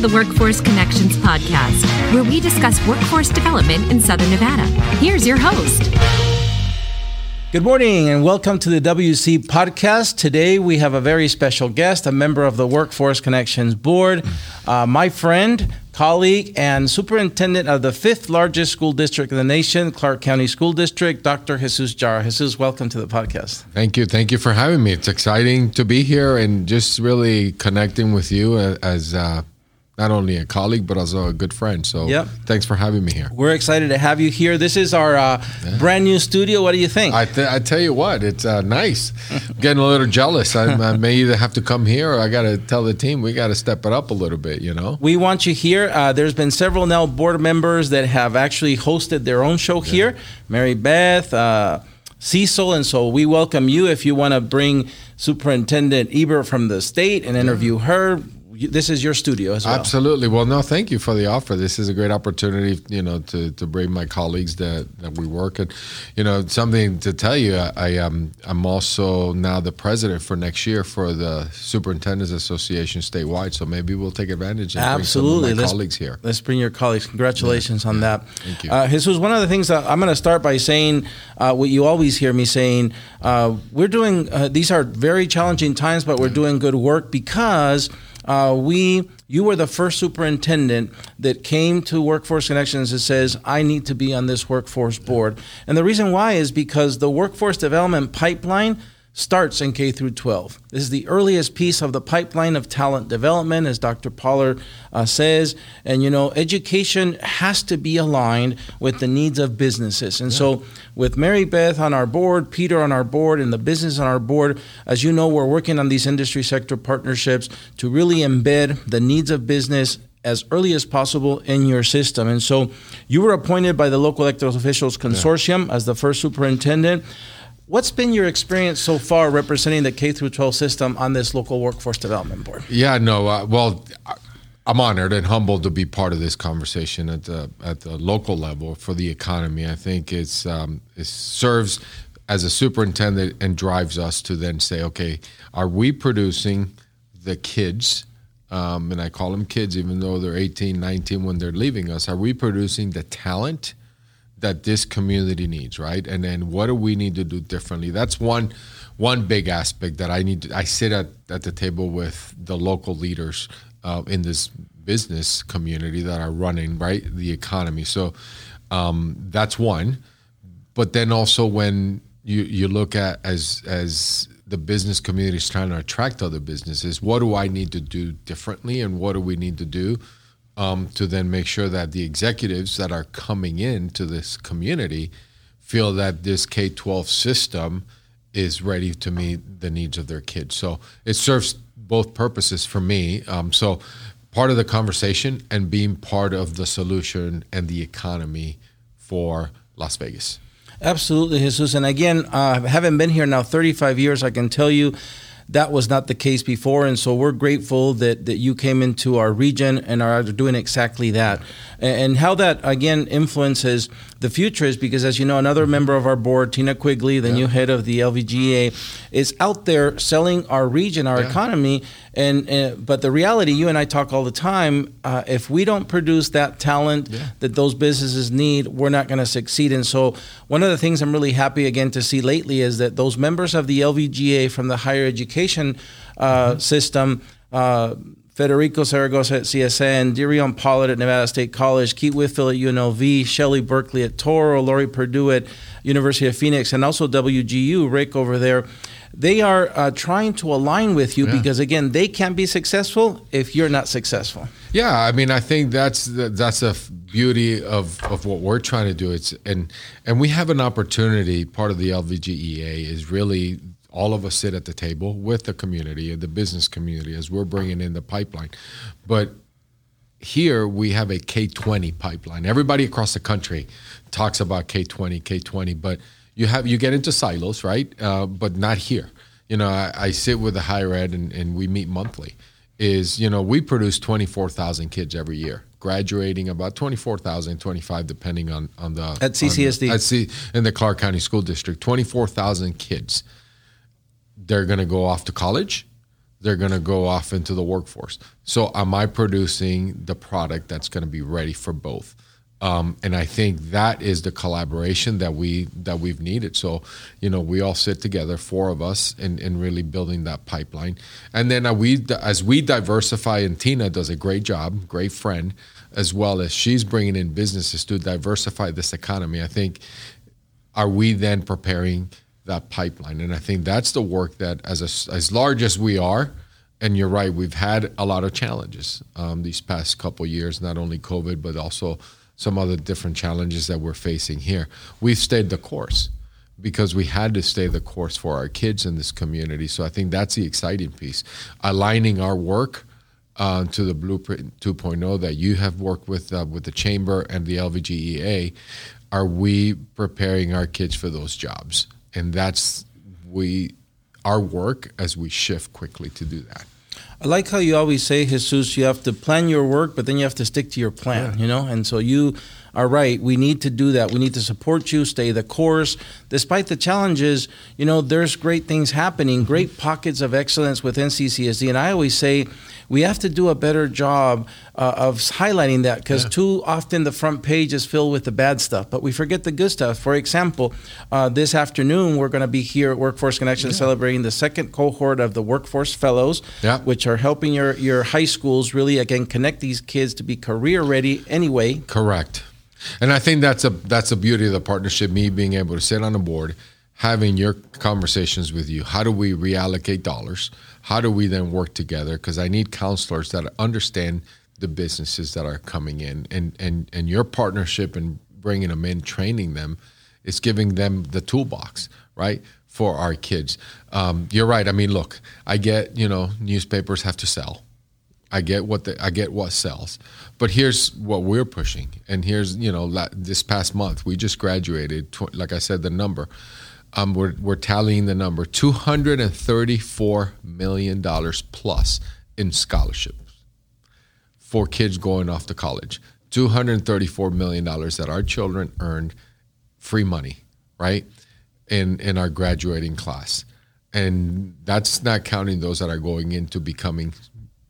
to the Workforce Connections podcast, where we discuss workforce development in Southern Nevada. Here's your host. Good morning and welcome to the WC podcast. Today we have a very special guest, a member of the Workforce Connections board, my friend, colleague, and superintendent of the fifth largest school district in the nation, Clark County School District, Dr. Jesus Jara. Jesus, welcome to the podcast. Thank you. Thank you for having me. It's exciting to be here and just really connecting with you as not only a colleague, but also a good friend. So Thanks for having me here. We're excited to have you here. This is our brand new studio. What do you think? I tell you what, it's nice. I'm getting a little jealous. I may either have to come here or I got to tell the team, we got to step it up a little bit, you know? We want you here. There's been several now board members that have actually hosted their own show here. Mary Beth, Cecil, and so we welcome you. If you want to bring Superintendent Eber from the state and interview her, this is your studio as well. Absolutely. Well, no, thank you for the offer. This is a great opportunity, you know, to bring my colleagues that we work at. You know, something to tell you, I'm also now the president for next year for the Superintendents Association statewide, so maybe we'll take advantage and bring some of my colleagues here. Let's bring your colleagues. Congratulations on that. Thank you. Jesus, one of the things that I'm going to start by saying, what you always hear me saying, we're doing, these are very challenging times, but we're doing good work because you were the first superintendent that came to Workforce Connections that says, I need to be on this workforce board. And the reason why is because the workforce development pipeline starts in K through 12. This is the earliest piece of the pipeline of talent development, as Dr. Pollard says. And, you know, education has to be aligned with the needs of businesses. And so with Mary Beth on our board, Peter on our board, and the business on our board, as you know, we're working on these industry sector partnerships to really embed the needs of business as early as possible in your system. And so you were appointed by the Local Elected Officials Consortium as the first superintendent. What's been your experience so far representing the K through 12 system on this local workforce development board? Yeah, no, well, I'm honored and humbled to be part of this conversation at the local level for the economy. I think it's it serves as a superintendent and drives us to then say, okay, are we producing the kids? And I call them kids, even though they're 18, 19 when they're leaving us. Are we producing the talent that this community needs, right? And then what do we need to do differently? That's one big aspect that I need to, I sit at the table with the local leaders in this business community that are running, right, the economy. So that's one. But then also when you look at as the business community is trying to attract other businesses, what do I need to do differently and what do we need to do to then make sure that the executives that are coming in to this community feel that this K-12 system is ready to meet the needs of their kids. So it serves both purposes for me. So part of the conversation and being part of the solution and the economy for Las Vegas. Absolutely, Jesus. And again, having been here now 35 years, I can tell you, that was not the case before, and so we're grateful that you came into our region and are doing exactly that. And how that, again, influences the future is because, as you know, another member of our board, Tina Quigley, the new head of the LVGA, is out there selling our region, our economy. But the reality, you and I talk all the time, if we don't produce that talent that those businesses need, we're not going to succeed. And so one of the things I'm really happy, again, to see lately is that those members of the LVGA from the higher education system, Federico Zaragoza at CSN, Dirion Pollard at Nevada State College, Keith Whitfield at UNLV, Shelly Berkeley at Toro, Laurie Perdue at University of Phoenix, and also WGU, Rick over there. They are trying to align with you because, again, they can't be successful if you're not successful. Yeah, I mean, I think that's the beauty of what we're trying to do. It's and we have an opportunity. Part of the LVGEA is really all of us sit at the table with the community and the business community as we're bringing in the pipeline. But here we have a K-20 pipeline. Everybody across the country talks about K-20, but you get into silos, right? But not here. You know, I sit with the higher ed and we meet monthly. We produce 24,000 kids every year, graduating about 24,000, 25, depending on the... At CCSD. In the Clark County School District, 24,000 kids. They're going to go off to college. they're going to go off into the workforce. So am I producing the product that's going to be ready for both? And I think that is the collaboration that we've needed. So, you know, we all sit together, four of us, and really building that pipeline. And then as we diversify, and Tina does a great job, great friend, as well as she's bringing in businesses to diversify this economy. I think, are we then preparing that pipeline? And I think that's the work that as large as we are, and you're right, we've had a lot of challenges these past couple of years, not only COVID, but also some other different challenges that we're facing here. We've stayed the course because we had to stay the course for our kids in this community. So I think that's the exciting piece, aligning our work to the Blueprint 2.0 that you have worked with the Chamber and the LVGEA. Are we preparing our kids for those jobs? And that's our work as we shift quickly to do that. I like how you always say, Jesus, you have to plan your work, but then you have to stick to your plan, yeah. You know? And so you are right. We need to do that. We need to support you, stay the course. Despite the challenges, you know, there's great things happening, great pockets of excellence within CCSD. And I always say we have to do a better job of highlighting that, because too often the front page is filled with the bad stuff, but we forget the good stuff. For example, this afternoon, we're going to be here at Workforce Connections celebrating the second cohort of the Workforce Fellows, which are helping your high schools really, again, connect these kids to be career ready anyway. Correct. And I think that's the beauty of the partnership, me being able to sit on a board, having your conversations with you. How do we reallocate dollars? How do we then work together? Because I need counselors that understand the businesses that are coming in. And your partnership in bringing them in, training them, is giving them the toolbox, right, for our kids. You're right. I mean, look, I get, you know, newspapers have to sell. I get what sells, but here's what we're pushing. And here's, you know, this past month, we just graduated, like I said, the number, we're tallying the number, $234 million plus in scholarships for kids going off to college, $234 million that our children earned free money, right, in our graduating class. And that's not counting those that are going into becoming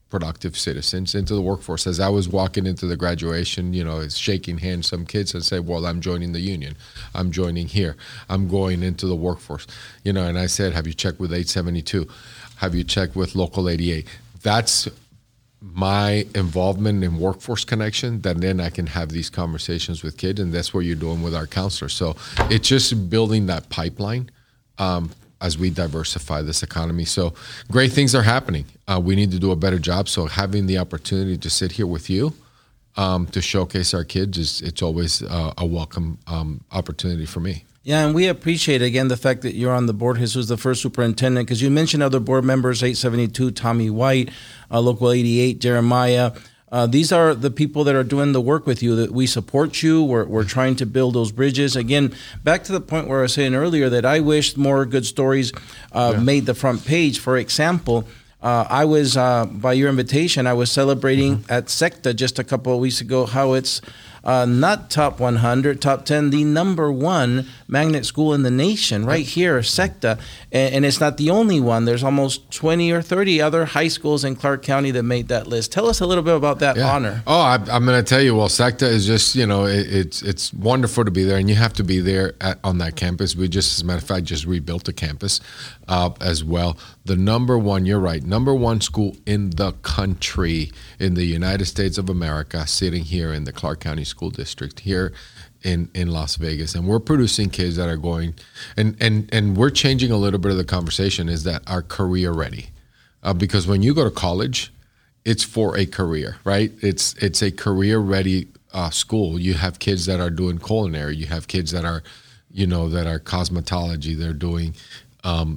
productive citizens into the workforce. As I was walking into the graduation, you know, it's shaking hands, some kids and say, well, I'm joining the union. I'm joining here. I'm going into the workforce. You know, and I said, have you checked with 872? Have you checked with Local 88? That's my involvement in Workforce Connection, that then I can have these conversations with kids, and that's what you're doing with our counselors. So it's just building that pipeline as we diversify this economy. So great things are happening. We need to do a better job. So having the opportunity to sit here with you to showcase our kids, it's always a welcome opportunity for me. Yeah, and we appreciate, again, the fact that you're on the board, Jesus, the first superintendent, because you mentioned other board members, 872, Tommy White, Local 88, Jeremiah. These are the people that are doing the work with you, that we support you. We're trying to build those bridges. Again, back to the point where I was saying earlier that I wish more good stories made the front page. For example, I was, by your invitation, I was celebrating at SECTA just a couple of weeks ago how it's not top 100, top 10, the number one magnet school in the nation right here, SECTA. And it's not the only one. There's almost 20 or 30 other high schools in Clark County that made that list. Tell us a little bit about that honor. Oh, I'm going to tell you, well, SECTA is just, you know, it's wonderful to be there, and you have to be there on that campus. We just, as a matter of fact, just rebuilt the campus as well. The number one, you're right, number one school in the country, in the United States of America, sitting here in the Clark County School District here in Las Vegas. And we're producing kids that are going, and we're changing a little bit of the conversation, is that are career ready. Because when you go to college, it's for a career, right? It's a career ready school. You have kids that are doing culinary. You have kids that are, you know, that are cosmetology. They're doing,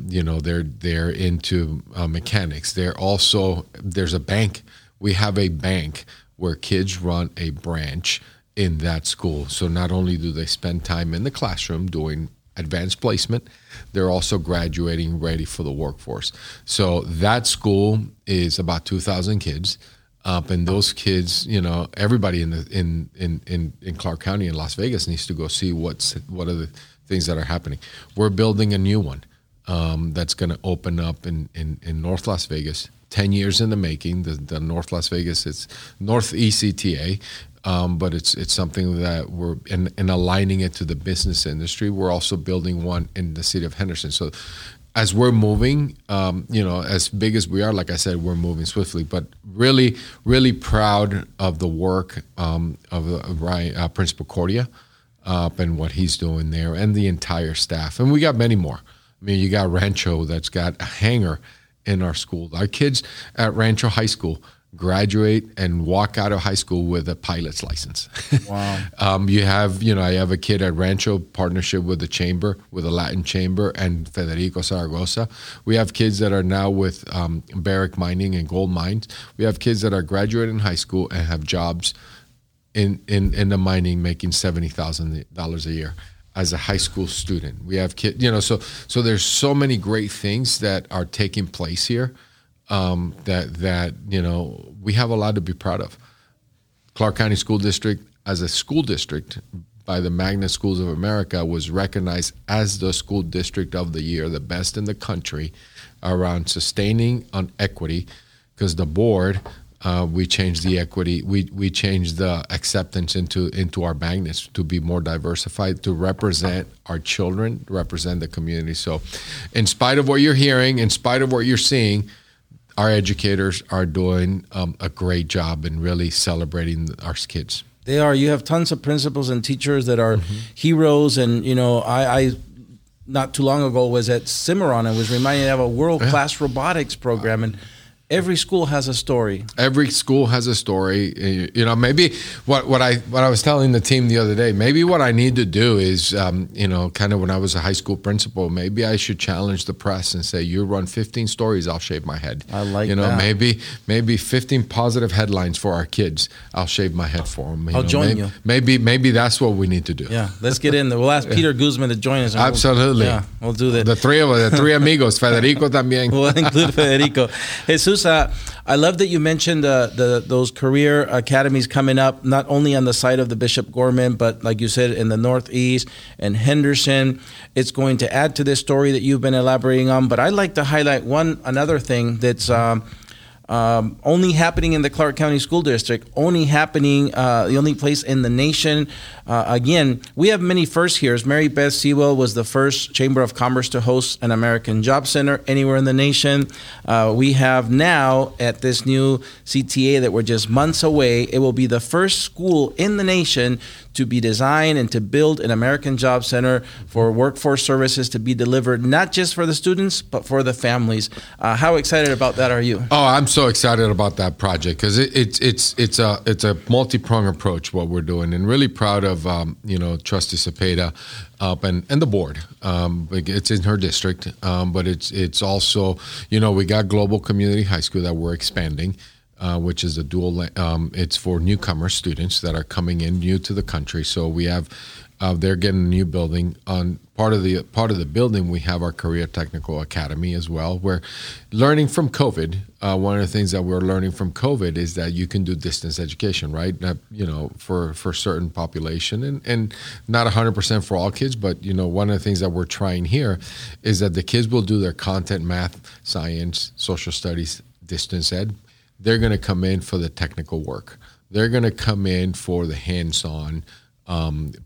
you know, they're into mechanics. They're also, there's a bank. We have a bank where kids run a branch in that school. So not only do they spend time in the classroom doing advanced placement, they're also graduating ready for the workforce. So that school is about 2,000 kids. And those kids, you know, everybody in Clark County in Las Vegas needs to go see what are the things that are happening. We're building a new one that's going to open up in North Las Vegas 10 years in the making, the North Las Vegas, it's North ECTA, but it's something that we're in aligning it to the business industry. We're also building one in the city of Henderson. So as we're moving, as big as we are, like I said, we're moving swiftly, but really, really proud of the work of Principal Cordia and what he's doing there and the entire staff. And we got many more. I mean, you got Rancho that's got a hangar in our school. Our kids at Rancho High School graduate and walk out of high school with a pilot's license. Wow. I have a kid at Rancho, partnership with the chamber, with the Latin Chamber and Federico Zaragoza. We have kids that are now with Barrick Mining and Gold Mines. We have kids that are graduating high school and have jobs in the mining, making $70,000 a year as a high school student. We have kids, so there's so many great things that are taking place here. We have a lot to be proud of. Clark County School District, as a school district by the Magnet Schools of America, was recognized as the school district of the year, the best in the country around sustaining on equity, because the board, we changed the equity, we changed the acceptance into our magnets to be more diversified, to represent our children, represent the community. So in spite of what you're hearing, in spite of what you're seeing, our educators are doing a great job in really celebrating our kids. They are. You have tons of principals and teachers that are heroes. And, I not too long ago was at Cimarron and was reminded of a world-class robotics program. And every school has a story. Every school has a story. Maybe what I was telling the team the other day, maybe what I need to do is, kind of when I was a high school principal, maybe I should challenge the press and say, you run 15 stories, I'll shave my head. I like that. Maybe 15 positive headlines for our kids, I'll shave my head for them. I'll join you. Maybe that's what we need to do. Yeah, let's get in there. We'll ask Peter Guzman to join us. Absolutely. We'll do that. The three of us, the three amigos, Federico también. We'll include Federico. Jesus, I love that you mentioned those career academies coming up, not only on the side of the Bishop Gorman, but like you said, in the Northeast and Henderson. It's going to add to this story that you've been elaborating on. But I'd like to highlight another thing that's only happening in the Clark County School District, the only place in the nation. Again, we have many firsts here. Mary Beth Sewell was the first Chamber of Commerce to host an American Job Center anywhere in the nation. We have now at this new CTA that we're just months away, it will be the first school in the nation to be designed and to build an American Job Center for workforce services to be delivered, not just for the students, but for the families. How excited about that are you? Oh, I'm so excited about that project because it's a multi-pronged approach what we're doing, and really proud of Trustee Cepeda and the board. It's in her district, but it's also we got Global Community High School that we're expanding, which is a dual. It's for newcomer students that are coming in new to the country. So we have they're getting a new building. On part of the building, we have our Career Technical Academy as well. We're learning from COVID. One of the things that we're learning from COVID is that you can do distance education, right? For certain population and not 100% for all kids, but one of the things that we're trying here is that the kids will do their content, math, science, social studies, distance ed. They're going to come in for the technical work. They're going to come in for the hands-on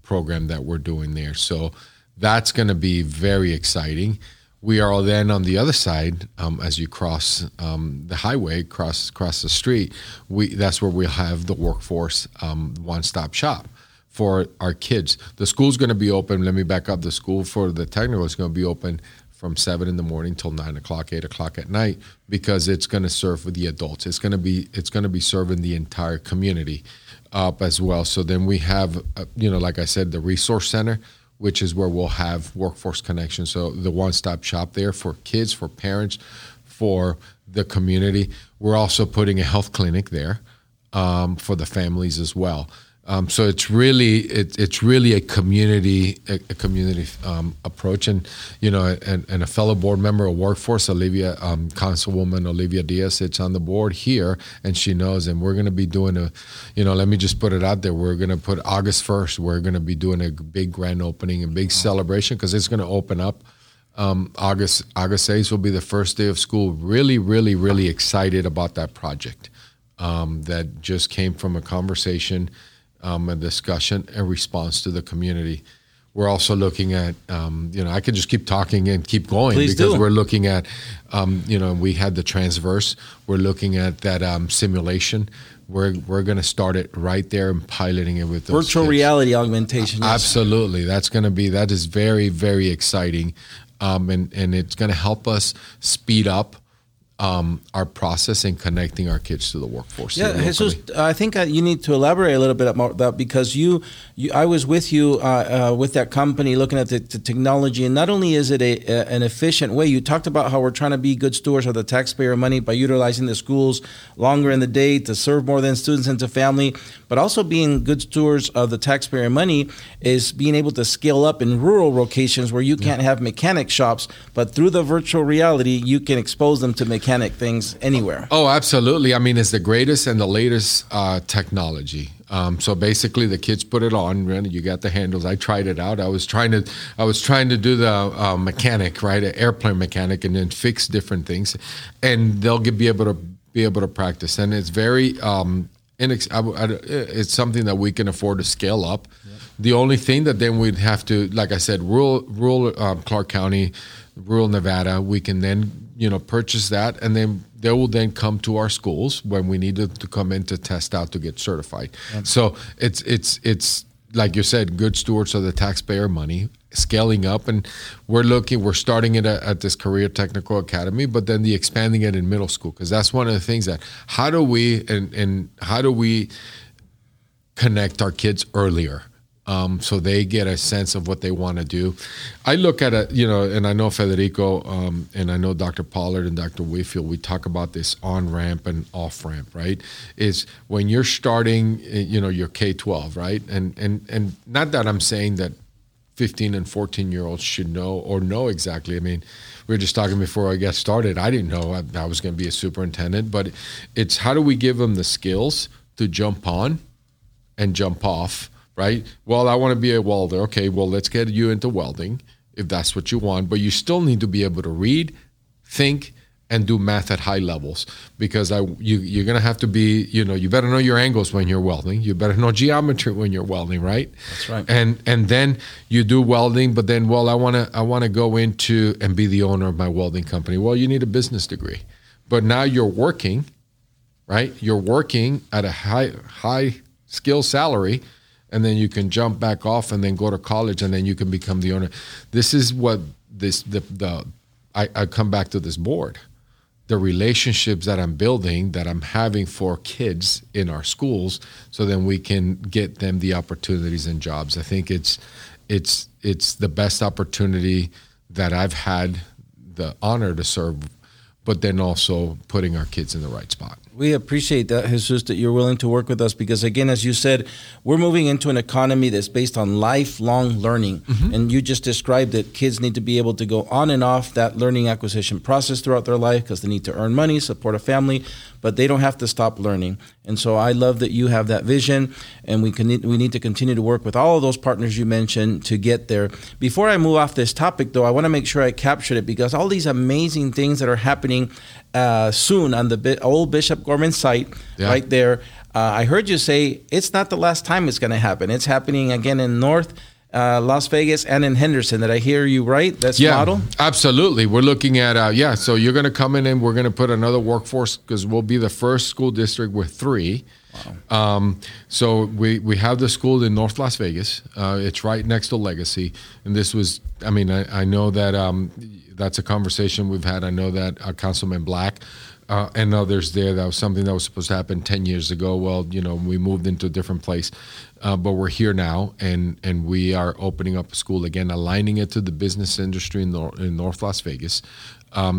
program that we're doing there. So that's going to be very exciting. We are then on the other side, as you cross the highway, cross the street, that's where we'll have the workforce one-stop shop for our kids. The school's going to be open. Let me back up. The school for the technical is going to be open from 7 in the morning till 9 o'clock, 8 o'clock at night, because it's going to serve with the adults. It's going to be serving the entire community up as well. So then we have, like I said, the resource center, which is where we'll have Workforce Connections. So the one-stop shop there for kids, for parents, for the community. We're also putting a health clinic there for the families as well. So it's really a community approach, and and a fellow board member of Workforce, Olivia, Councilwoman Olivia Diaz, sits on the board here, and she knows. And we're going to be doing let me just put it out there. We're going to put August 1st. We're going to be doing a big grand opening, a big celebration, because it's going to open up August 8th will be the first day of school. Really, really, really excited about that project that just came from a conversation, a discussion, and response to the community. We're also looking at, I could just keep talking and keep going. Please because do. We're looking at, we had the transverse. We're looking at that simulation. We're going to start it right there and piloting it with those virtual kids. Reality augmentation. Absolutely, that is very, very exciting. And it's going to help us speed up our process in connecting our kids to the workforce. Yeah, Jesus, I think you need to elaborate a little bit about that, because I was with you with that company looking at the technology, and not only is it an efficient way, you talked about how we're trying to be good stewards of the taxpayer money by utilizing the schools longer in the day to serve more than students and to family, but also being good stewards of the taxpayer money is being able to scale up in rural locations where you can't have mechanic shops, but through the virtual reality, you can expose them to mechanic things anywhere. Oh, absolutely. I mean, it's the greatest and the latest technology. So basically, the kids put it on. You got the handles. I tried it out. I was trying to do the mechanic, right, an airplane mechanic, and then fix different things, and they'll be able to practice. And it's very it's something that we can afford to scale up. Yep. The only thing that then we'd have to, like I said, rural Clark County, rural Nevada, we can then, purchase that, and then they will then come to our schools when we need to come in to test out to get certified. Yep. So it's like you said, good stewards of the taxpayer money, scaling up, and we're starting it at this Career Technical Academy, but then the expanding it in middle school, because that's one of the things that how do we connect our kids earlier. So they get a sense of what they want to do. I look at it, and I know Federico and I know Dr. Pollard and Dr. Whitfield, we talk about this on-ramp and off-ramp, right? Is when you're starting, your K-12, right? And not that I'm saying that 15 and 14-year-olds should know or know exactly. I mean, we were just talking before I got started. I didn't know I was going to be a superintendent, but it's how do we give them the skills to jump on and jump off? Right? Well, I want to be a welder. Okay, well, let's get you into welding if that's what you want. But you still need to be able to read, think, and do math at high levels, because you're going to have to be, you better know your angles when you're welding. You better know geometry when you're welding, right? That's right. And then you do welding, but then, well, I want to go into and be the owner of my welding company. Well, you need a business degree. But now you're working, right? You're working at a high skill salary, and then you can jump back off and then go to college, and then you can become the owner. This is what I come back to this board. The relationships that I'm building, that I'm having for kids in our schools, so then we can get them the opportunities and jobs. I think it's the best opportunity that I've had the honor to serve, but then also putting our kids in the right spot. We appreciate that, Jesus, that you're willing to work with us, because, again, as you said, we're moving into an economy that's based on lifelong learning. Mm-hmm. And you just described that kids need to be able to go on and off that learning acquisition process throughout their life, because they need to earn money, support a family, but they don't have to stop learning. And so I love that you have that vision, and we need to continue to work with all of those partners you mentioned to get there. Before I move off this topic, though, I want to make sure I captured it, because all these amazing things that are happening soon on the old Bishop Gorman site, yeah, right there. I heard you say it's not the last time it's going to happen. It's happening again in North Las Vegas and in Henderson. Did I hear you right? That's the model? Yeah, absolutely. We're looking at, so you're going to come in and we're going to put another workforce, because we'll be the first school district with 3. Wow. So we have the school in North Las Vegas. It's right next to Legacy. And this was, I know that that's a conversation we've had. I know that Councilman Black and others there, that was something that was supposed to happen 10 years ago. Well, we moved into a different place, but we're here now, and we are opening up a school again, aligning it to the business industry in North Las Vegas.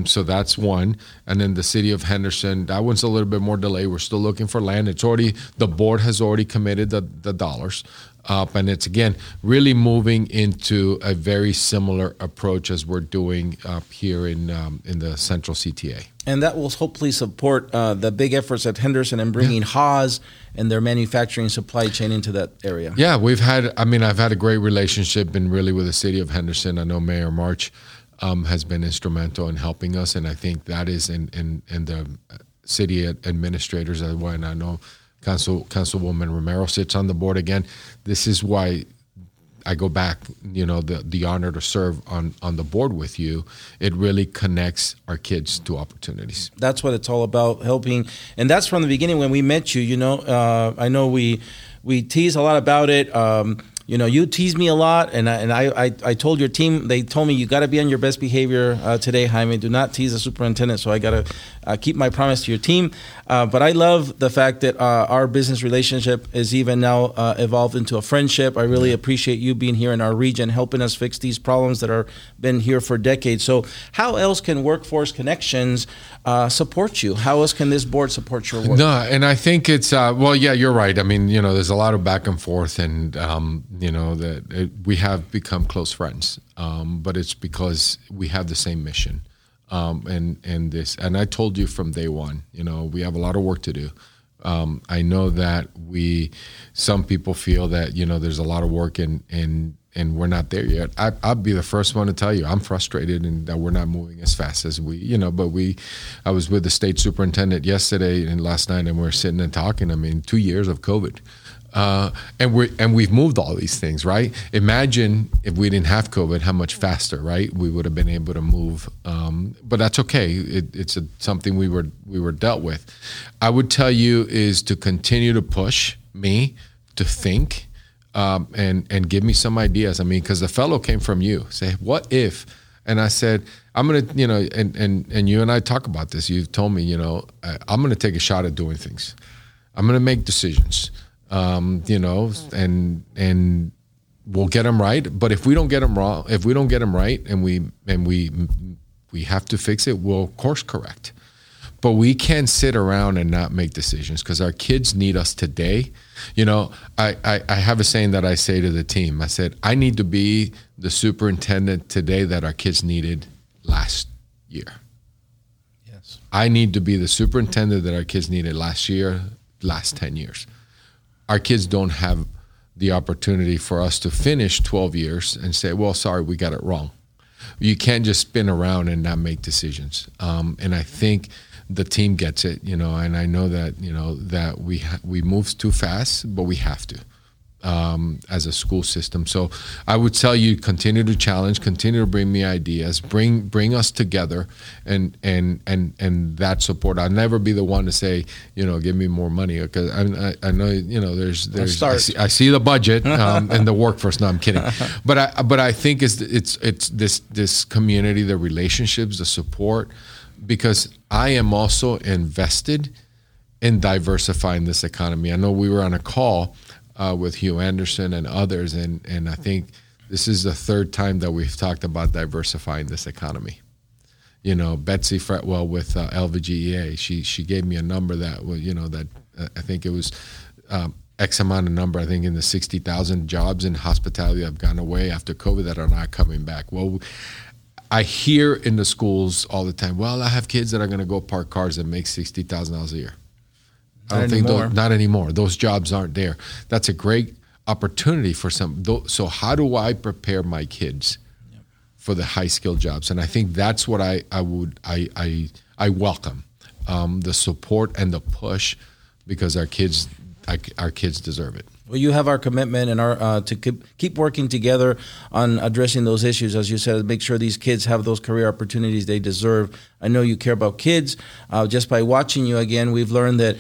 So that's one. And then the city of Henderson, that one's a little bit more delayed. We're still looking for land. The board has already committed the dollars up, and it's, again, really moving into a very similar approach as we're doing up here in the Central CTA. And that will hopefully support the big efforts at Henderson and bringing Haas and their manufacturing supply chain into that area. Yeah, I've had a great relationship, and really with the city of Henderson. I know Mayor March has been instrumental in helping us. And I think that is in the city administrators as well. And I know Councilwoman Romero sits on the board again. This is why I go back, you know, the honor to serve on the board with you. It really connects our kids to opportunities. That's what it's all about, helping. And that's from the beginning when we met you, you know. I know we tease a lot about it. You know, you teased me a lot, and I told your team, they told me, you got to be on your best behavior today, Jaime. Do not tease the superintendent, so I got to keep my promise to your team. But I love the fact that our business relationship is even now evolved into a friendship. I really appreciate you being here in our region, helping us fix these problems that are been here for decades. So how else can Workforce Connections support you? How else can this board support your work? No, and I think it's, well, yeah, you're right. I mean, you know, there's a lot of back and forth, and you know, that we have become close friends, but it's because we have the same mission, and this. And I told you from day one, you know, we have a lot of work to do. I know that some people feel that, you know, there's a lot of work and we're not there yet. I'll be the first one to tell you I'm frustrated and that we're not moving as fast as we, you know, but I was with the state superintendent yesterday and last night, and we were sitting and talking. I mean, 2 years of COVID. And we've moved all these things, right? Imagine if we didn't have COVID, how much faster, right? We would have been able to move. But that's okay. It's something we were dealt with. I would tell you is to continue to push me to think and give me some ideas. I mean, because the fellow came from you. Say, what if? And I said, I'm gonna, you know, and you and I talk about this. You've told me, you know, I'm gonna take a shot at doing things. I'm gonna make decisions. You know, and we'll get them right. But if we don't get them right, and we have to fix it, we'll course correct. But we can't sit around and not make decisions because our kids need us today. You know, I have a saying that I say to the team. I said, I need to be the superintendent today that our kids needed last year. Yes, I need to be the superintendent that our kids needed last year, last 10 years. Our kids don't have the opportunity for us to finish 12 years and say, well, sorry, we got it wrong. You can't just spin around and not make decisions. And I think the team gets it, you know, and I know that, you know, that we move too fast, but we have to as a school system. So I would tell you, continue to challenge, continue to bring me ideas, bring us together and that support. I'll never be the one to say, you know, give me more money, because I know, you know, I see the budget and the workforce. No, I'm kidding. But I think it's this community, the relationships, the support, because I am also invested in diversifying this economy. I know we were on a call with Hugh Anderson and others, and I think this is the third time that we've talked about diversifying this economy. You know, Betsy Fretwell with LVGA, she gave me a number that was, you know, that I think it was X amount of number. I think in the 60,000 jobs in hospitality have gone away after COVID that are not coming back. Well, I hear in the schools all the time, well, I have kids that are going to go park cars and make $60,000 a year. Not anymore. Those jobs aren't there. That's a great opportunity for some. So how do I prepare my kids for the high-skilled jobs? And I think that's what I welcome, the support and the push, because our kids deserve it. Well, you have our commitment and our to keep working together on addressing those issues, as you said, make sure these kids have those career opportunities they deserve. I know you care about kids. Just by watching you again, we've learned that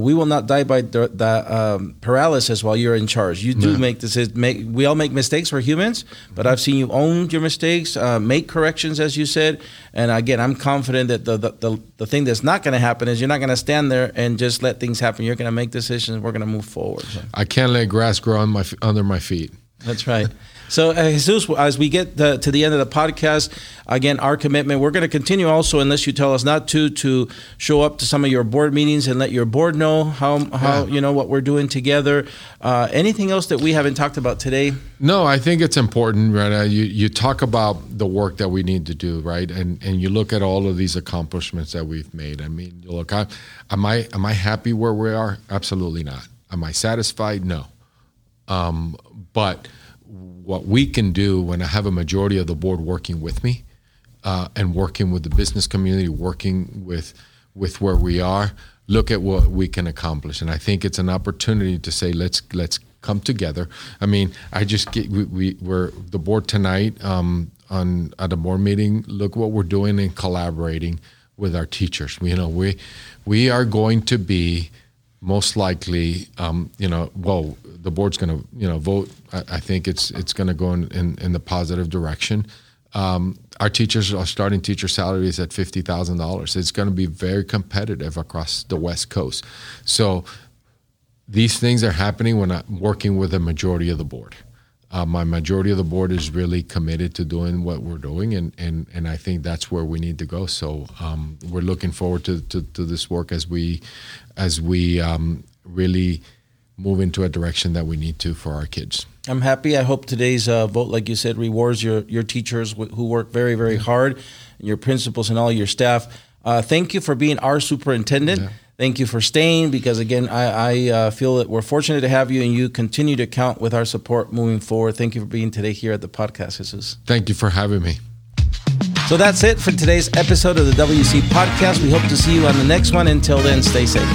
we will not die by the paralysis while you're in charge. You do make decisions. We all make mistakes. We're humans, but I've seen you own your mistakes, make corrections, as you said. And again, I'm confident that the thing that's not going to happen is you're not going to stand there and just let things happen. You're going to make decisions. We're going to move forward. So. I can't let grass grow under my feet. That's right. So, Jesus, as we get to the end of the podcast, again, our commitment, we're going to continue also, unless you tell us not to show up to some of your board meetings and let your board know how you know, what we're doing together. Anything else that we haven't talked about today? No, I think it's important, right? You talk about the work that we need to do, right? And you look at all of these accomplishments that we've made. I mean, look, am I happy where we are? Absolutely not. Am I satisfied? No. But what we can do when I have a majority of the board working with me and working with the business community, working with where we are, look at what we can accomplish. And I think it's an opportunity to say, let's come together. I mean, I just get, we're the board tonight at a board meeting. Look what we're doing in collaborating with our teachers. You know, we are going to be most likely, the board's going to, vote. I think it's going to go in the positive direction. Our teachers are starting teacher salaries at $50,000. It's going to be very competitive across the West Coast. So these things are happening when I'm working with the majority of the board. My majority of the board is really committed to doing what we're doing, and I think that's where we need to go. So we're looking forward to this work as we really move into a direction that we need to for our kids. I'm happy. I hope today's vote, like you said, rewards your teachers who work very, very hard, and your principals and all your staff. Thank you for being our superintendent. Yeah. Thank you for staying, because, again, I feel that we're fortunate to have you, and you continue to count with our support moving forward. Thank you for being today here at the podcast, Jesus. Thank you for having me. So that's it for today's episode of the WC Podcast. We hope to see you on the next one. Until then, stay safe.